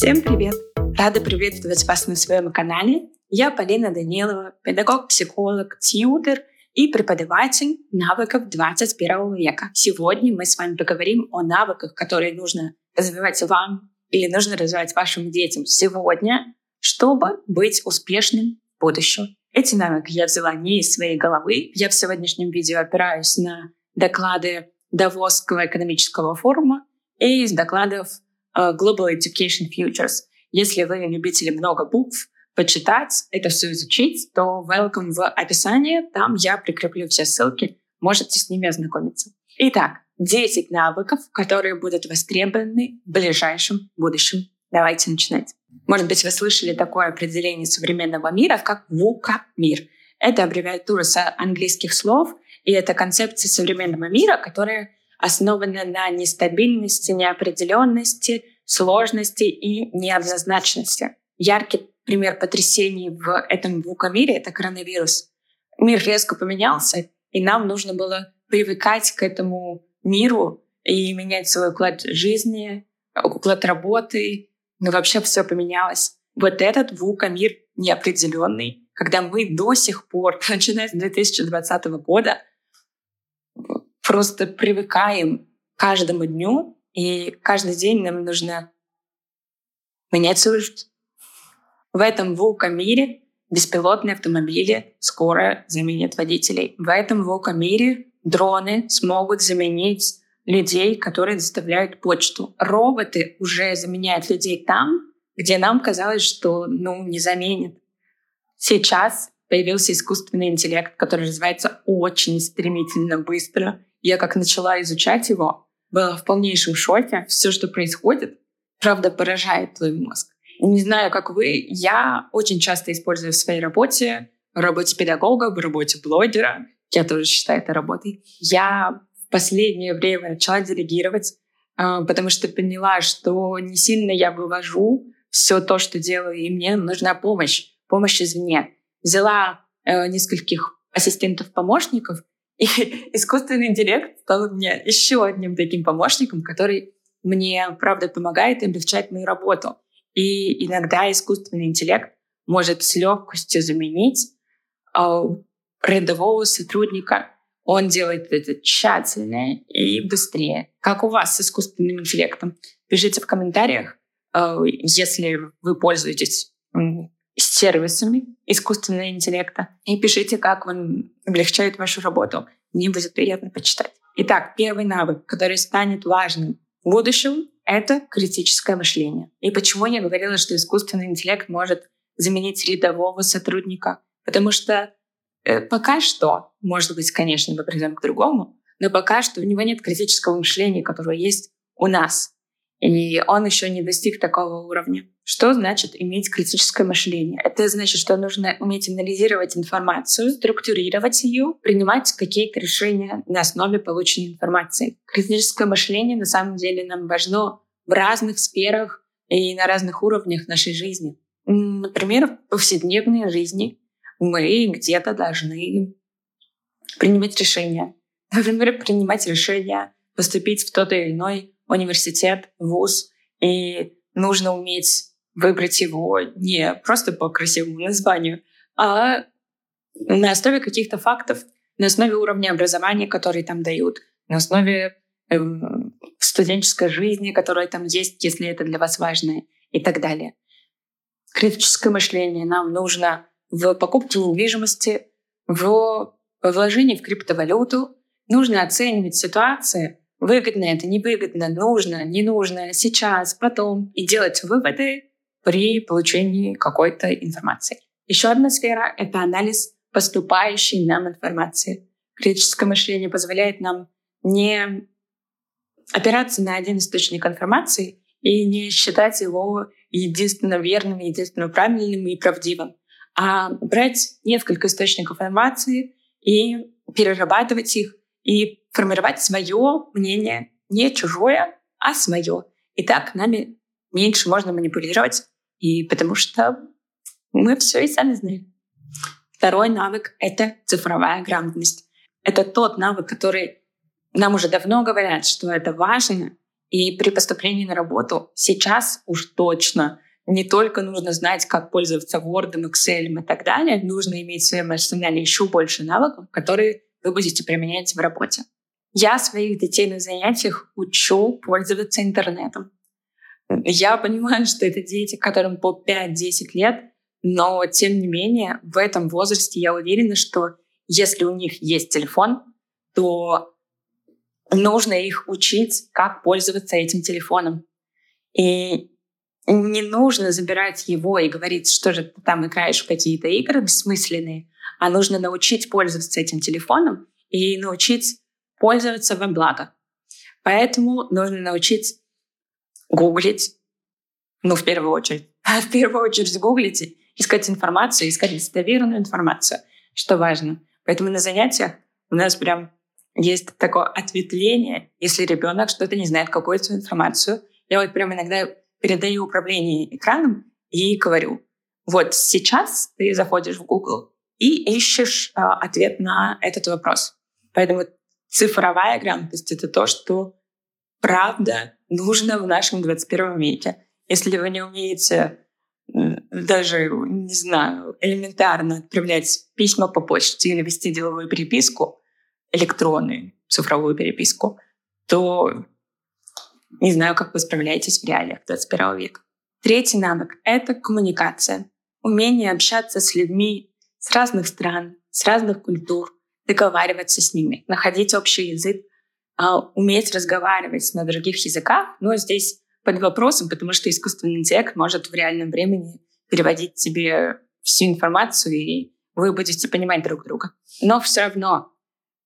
Всем привет! Рада приветствовать вас на своем канале. Я Полина Данилова, педагог-психолог, тьютер и преподаватель навыков 21 века. Сегодня мы с вами поговорим о навыках, которые нужно развивать вам или нужно развивать вашим детям сегодня, чтобы быть успешным в будущем. Эти навыки я взяла не из своей головы. Я в сегодняшнем видео опираюсь на доклады Давосского экономического форума и из докладов Global Education Futures. Если вы любители много букв, почитать, это все изучить, то welcome в описании. Там я прикреплю все ссылки, можете с ними ознакомиться. Итак, 10 навыков, которые будут востребованы в ближайшем будущем. Давайте начинать. Может быть, вы слышали такое определение современного мира, как VUCA мир. Это аббревиатура с английских слов, и это концепция современного мира, которая основана на нестабильности, неопределенности, сложности и неоднозначности. Яркий пример потрясений в этом VUCA мире — это коронавирус. Мир резко поменялся, и нам нужно было привыкать к этому миру и менять свой уклад жизни, уклад работы. Но вообще все поменялось. Вот этот VUCA мир неопределенный, когда мы до сих пор, начиная с 2020 года, просто привыкаем к каждому дню, и каждый день нам нужно менять свою жизнь. В этом VUCA мире беспилотные автомобили скоро заменят водителей. В этом VUCA мире дроны смогут заменить людей, которые доставляют почту. Роботы уже заменяют людей там, где нам казалось, что не заменят. Сейчас появился искусственный интеллект, который развивается очень стремительно, быстро. Я как начала изучать его, была в полнейшем шоке. Все, что происходит, правда, поражает твой мозг. Не знаю, как вы, я очень часто использую в своей работе, в работе педагога, в работе блогера. Я тоже считаю это работой. Я последнее время начала делегировать, потому что поняла, что не сильно я вывожу все то, что делаю, и мне нужна помощь извне. Взяла нескольких ассистентов-помощников, и искусственный интеллект стал мне еще одним таким помощником, который мне, правда, помогает и облегчает мою работу. И иногда искусственный интеллект может с легкостью заменить рядового сотрудника. Он делает это тщательно и быстрее. Как у вас с искусственным интеллектом? Пишите в комментариях, если вы пользуетесь сервисами искусственного интеллекта, и пишите, как он облегчает вашу работу. Мне будет приятно почитать. Итак, первый навык, который станет важным в будущем, это критическое мышление. И почему я говорила, что искусственный интеллект может заменить рядового сотрудника? Потому что пока что, может быть, конечно, мы придем к другому, но пока что у него нет критического мышления, которое есть у нас. И он еще не достиг такого уровня. Что значит иметь критическое мышление? Это значит, что нужно уметь анализировать информацию, структурировать ее, принимать какие-то решения на основе полученной информации. Критическое мышление на самом деле нам важно в разных сферах и на разных уровнях нашей жизни. Например, в повседневной жизни мы где-то должны принимать решения. Например, принимать решение поступить в тот или иной университет, вуз. И нужно уметь выбрать его не просто по красивому названию, а на основе каких-то фактов, на основе уровня образования, который там дают, на основе студенческой жизни, которая там есть, если это для вас важно, и так далее. Критическое мышление нам нужно в покупке недвижимости, в вложении в криптовалюту. Нужно оценивать ситуации, выгодно это, невыгодно, нужно, не нужно, сейчас, потом, и делать выводы при получении какой-то информации. Еще одна сфера — это анализ поступающей нам информации. Критическое мышление позволяет нам не опираться на один источник информации и не считать его единственно верным, единственно правильным и правдивым, а брать несколько источников информации и перерабатывать их, и формировать свое мнение, не чужое, а свое. И так нами меньше можно манипулировать, и потому что мы все и сами знаем. Второй навык — это цифровая грамотность. Это тот навык, который нам уже давно говорят, что это важно, И при поступлении на работу сейчас уж точно не только нужно знать, как пользоваться Word, Excel и так далее, нужно иметь в своем арсенале еще больше навыков, которые вы будете применять в работе. Я своих детей на занятиях учу пользоваться интернетом. Я понимаю, что это дети, которым по 5-10 лет, но тем не менее в этом возрасте я уверена, что если у них есть телефон, то нужно их учить, как пользоваться этим телефоном. И не нужно забирать его и говорить, что же ты там играешь в какие-то игры бессмысленные, а нужно научить пользоваться этим телефоном и научить пользоваться во благо. Поэтому нужно научить гуглить, в первую очередь. В первую очередь гуглите, искать информацию, искать достоверную информацию, что важно. Поэтому на занятиях у нас прям есть такое ответвление, если ребенок что-то не знает, какую-то информацию. Я прям иногда передаю управление экраном и говорю, сейчас ты заходишь в Google и ищешь ответ на этот вопрос. Поэтому цифровая грамотность — это то, что правда нужно в нашем 21 веке. Если вы не умеете даже, элементарно отправлять письма по почте или вести деловую переписку, электронную цифровую переписку, то не знаю, как вы справляетесь в реалиях 21 века. Третий навык — это коммуникация. Умение общаться с людьми с разных стран, с разных культур, договариваться с ними, находить общий язык, уметь разговаривать на других языках, но здесь под вопросом, потому что искусственный интеллект может в реальном времени переводить тебе всю информацию, и вы будете понимать друг друга. Но все равно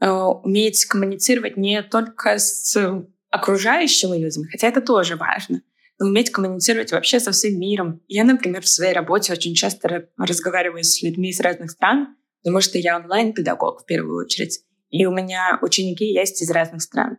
уметь коммуницировать не только с окружающими людьми, хотя это тоже важно, но уметь коммуницировать вообще со всем миром. Я, например, в своей работе очень часто разговариваю с людьми из разных стран, потому что я онлайн-педагог в первую очередь. И у меня ученики есть из разных стран.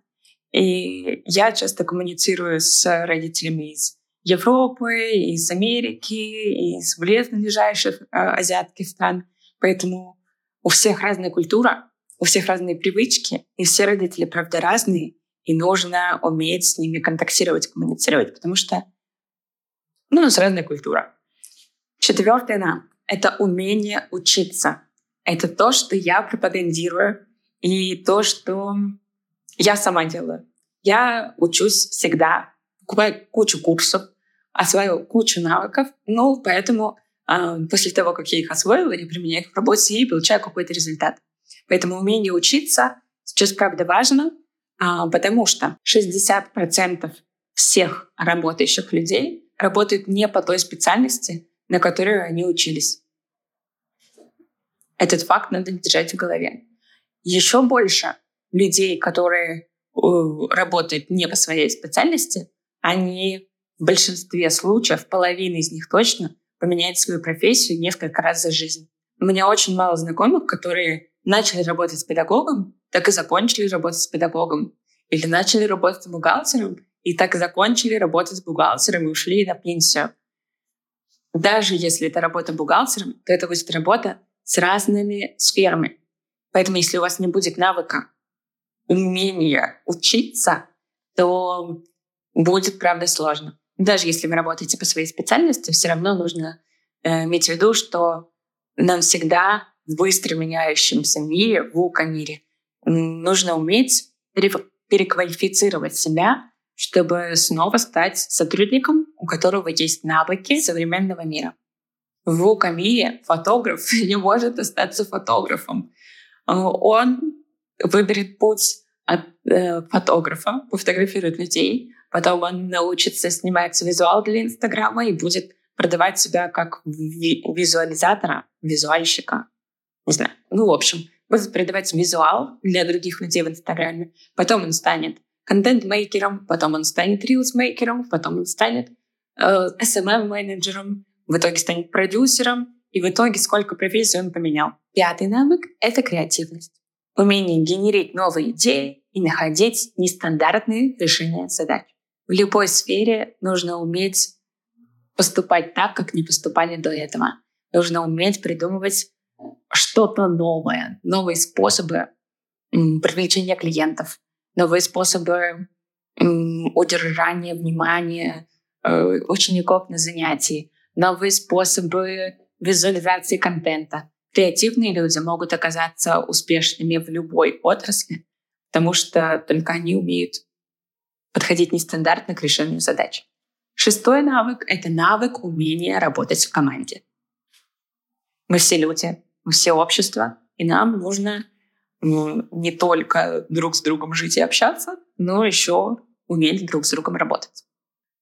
И я часто коммуницирую с родителями из Европы, из Америки, из близлежащих азиатских стран. Поэтому у всех разная культура, у всех разные привычки, и все родители, правда, разные, и нужно уметь с ними контактировать, коммуницировать, потому что, у нас разная культура. Четвертое нам — это умение учиться. Это то, что я пропагандирую, и то, что я сама делаю. Я учусь всегда, покупаю кучу курсов, осваиваю кучу навыков, поэтому после того, как я их освоила, я применяю их в работе и получаю какой-то результат. Поэтому умение учиться сейчас, правда, важно, потому что 60% всех работающих людей работают не по той специальности, на которую они учились. Этот факт надо держать в голове. Еще больше людей, которые работают не по своей специальности, они в большинстве случаев, половина из них точно, поменяют свою профессию несколько раз за жизнь. У меня очень мало знакомых, которые начали работать с педагогом, так и закончили работать с педагогом. Или начали работать с бухгалтером, и так и закончили работать с бухгалтером и ушли на пенсию. Даже если это работа бухгалтером, то это будет работа с разными сферами. Поэтому если у вас не будет навыка, умения учиться, то будет, правда, сложно. Даже если вы работаете по своей специальности, все равно нужно иметь в виду, что нам всегда в быстро меняющемся мире, в VUCA-мире, нужно уметь переквалифицировать себя, чтобы снова стать сотрудником, у которого есть навыки современного мира. В VUCA-мире фотограф не может остаться фотографом. Он выберет путь от фотографа, пофотографирует людей, потом он научится снимать визуал для Инстаграма и будет продавать себя как визуализатора, визуальщика. В общем, будет продавать визуал для других людей в Инстаграме. Потом он станет контент-мейкером, потом он станет рилс-мейкером, потом он станет SMM-менеджером, в итоге станет продюсером. И в итоге сколько профессий он поменял. Пятый навык — это креативность. Умение генерить новые идеи и находить нестандартные решения задач. В любой сфере нужно уметь поступать так, как не поступали до этого. Нужно уметь придумывать что-то новое, новые способы привлечения клиентов, новые способы удержание внимания учеников на занятии, новые способы визуализации контента. Креативные люди могут оказаться успешными в любой отрасли, потому что только они умеют подходить нестандартно к решению задач. Шестой навык — это навык умения работать в команде. Мы все люди, мы все общество, и нам нужно не только друг с другом жить и общаться, но еще уметь друг с другом работать.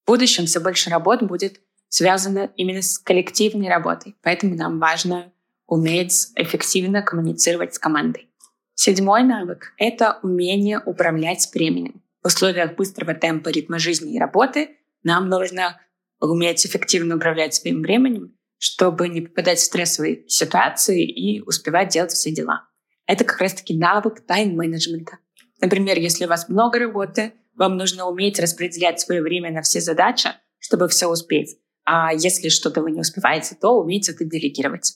В будущем все больше работ будет связано именно с коллективной работой, поэтому нам важно уметь эффективно коммуницировать с командой. Седьмой навык — это умение управлять временем. В условиях быстрого темпа ритма жизни и работы нам нужно уметь эффективно управлять своим временем, чтобы не попадать в стрессовые ситуации и успевать делать все дела. Это как раз-таки навык тайм-менеджмента. Например, если у вас много работы, вам нужно уметь распределять свое время на все задачи, чтобы все успеть. А если что-то вы не успеваете, то уметь это делегировать.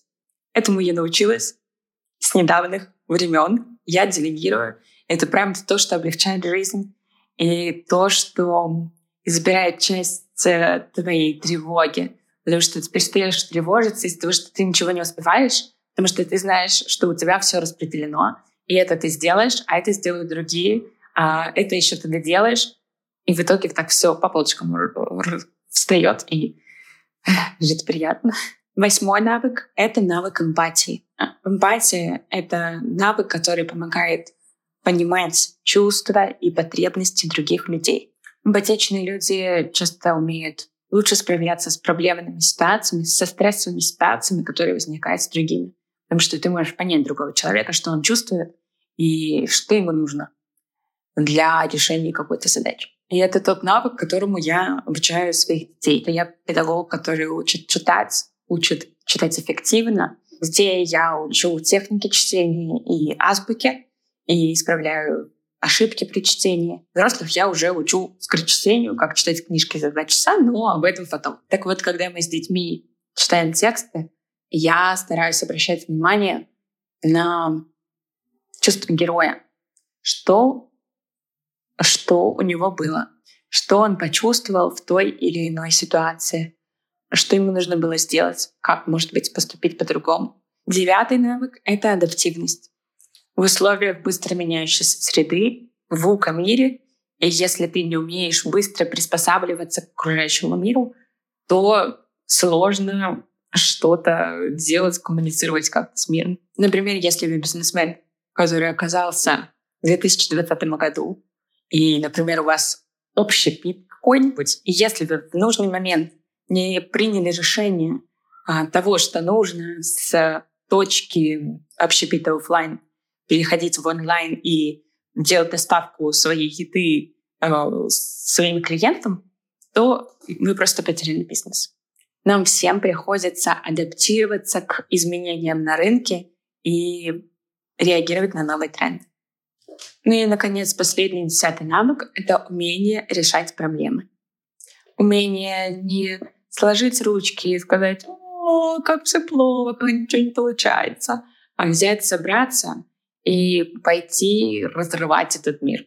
Этому я научилась с недавних времен. Я делегирую. Это правда то, что облегчает жизнь, и то, что забирает часть твоей тревоги. Потому что ты перестаешь тревожиться из-за того, что ты ничего не успеваешь, потому что ты знаешь, что у тебя все распределено, и это ты сделаешь, а это сделают другие, а это еще ты доделаешь. И в итоге так все по полочкам встает, и жить приятно. Восьмой навык — это навык эмпатии. Эмпатия — это навык, который помогает понимать чувства и потребности других людей. Эмпатичные люди часто умеют лучше справляться с проблемными ситуациями, со стрессовыми ситуациями, которые возникают с другими. Потому что ты можешь понять другого человека, что он чувствует и что ему нужно для решения какой-то задачи. И это тот навык, которому я обучаю своих детей. Это я педагог, который учит читать эффективно. Детей я учу технике чтения и азбуке, и исправляю ошибки при чтении. Взрослых я уже учу скорочтению, как читать книжки за 2 часа, но об этом потом. Так вот, когда мы с детьми читаем тексты, я стараюсь обращать внимание на чувство героя. Что у него было, что он почувствовал в той или иной ситуации, что ему нужно было сделать, как, может быть, поступить по-другому. Девятый навык — это адаптивность. В условиях быстро меняющейся среды, в VUCA-мире, и если ты не умеешь быстро приспосабливаться к окружающему миру, то сложно что-то делать, коммуницировать как-то с миром. Например, если вы бизнесмен, который оказался в 2020 году, и, например, у вас общий пик какой-нибудь, и если вы в нужный момент не приняли решение того, что нужно с точки общепита офлайн переходить в онлайн и делать доставку своей еды своим клиентам, то мы просто потеряли бизнес. Нам всем приходится адаптироваться к изменениям на рынке и реагировать на новый тренд. Ну и, наконец, последний 10-й навык — это умение решать проблемы. Умение не сложить ручки и сказать: «О, как все плохо, ничего не получается», а взять, собраться и пойти разрывать этот мир.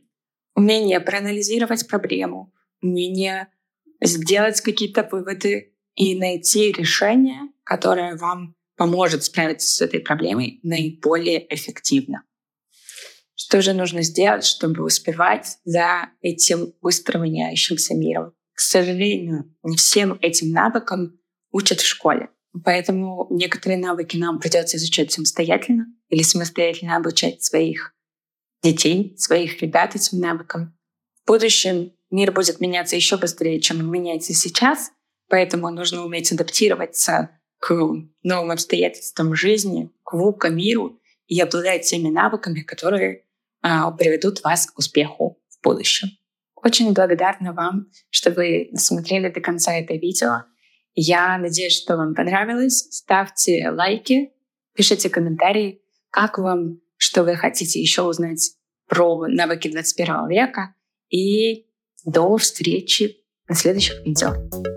Умение проанализировать проблему, умение сделать какие-то выводы и найти решение, которое вам поможет справиться с этой проблемой наиболее эффективно. Что же нужно сделать, чтобы успевать за этим быстро меняющимся миром? К сожалению, не всем этим навыкам учат в школе. Поэтому некоторые навыки нам придется изучать самостоятельно или самостоятельно обучать своих детей, своих ребят этим навыкам. В будущем мир будет меняться еще быстрее, чем он меняется сейчас, поэтому нужно уметь адаптироваться к новым обстоятельствам жизни, к VUCA-миру и обладать теми навыками, которые приведут вас к успеху в будущем. Очень благодарна вам, что вы смотрели до конца это видео. Я надеюсь, что вам понравилось. Ставьте лайки, пишите комментарии, как вам, что вы хотите еще узнать про навыки 21 века. И до встречи на следующих видео.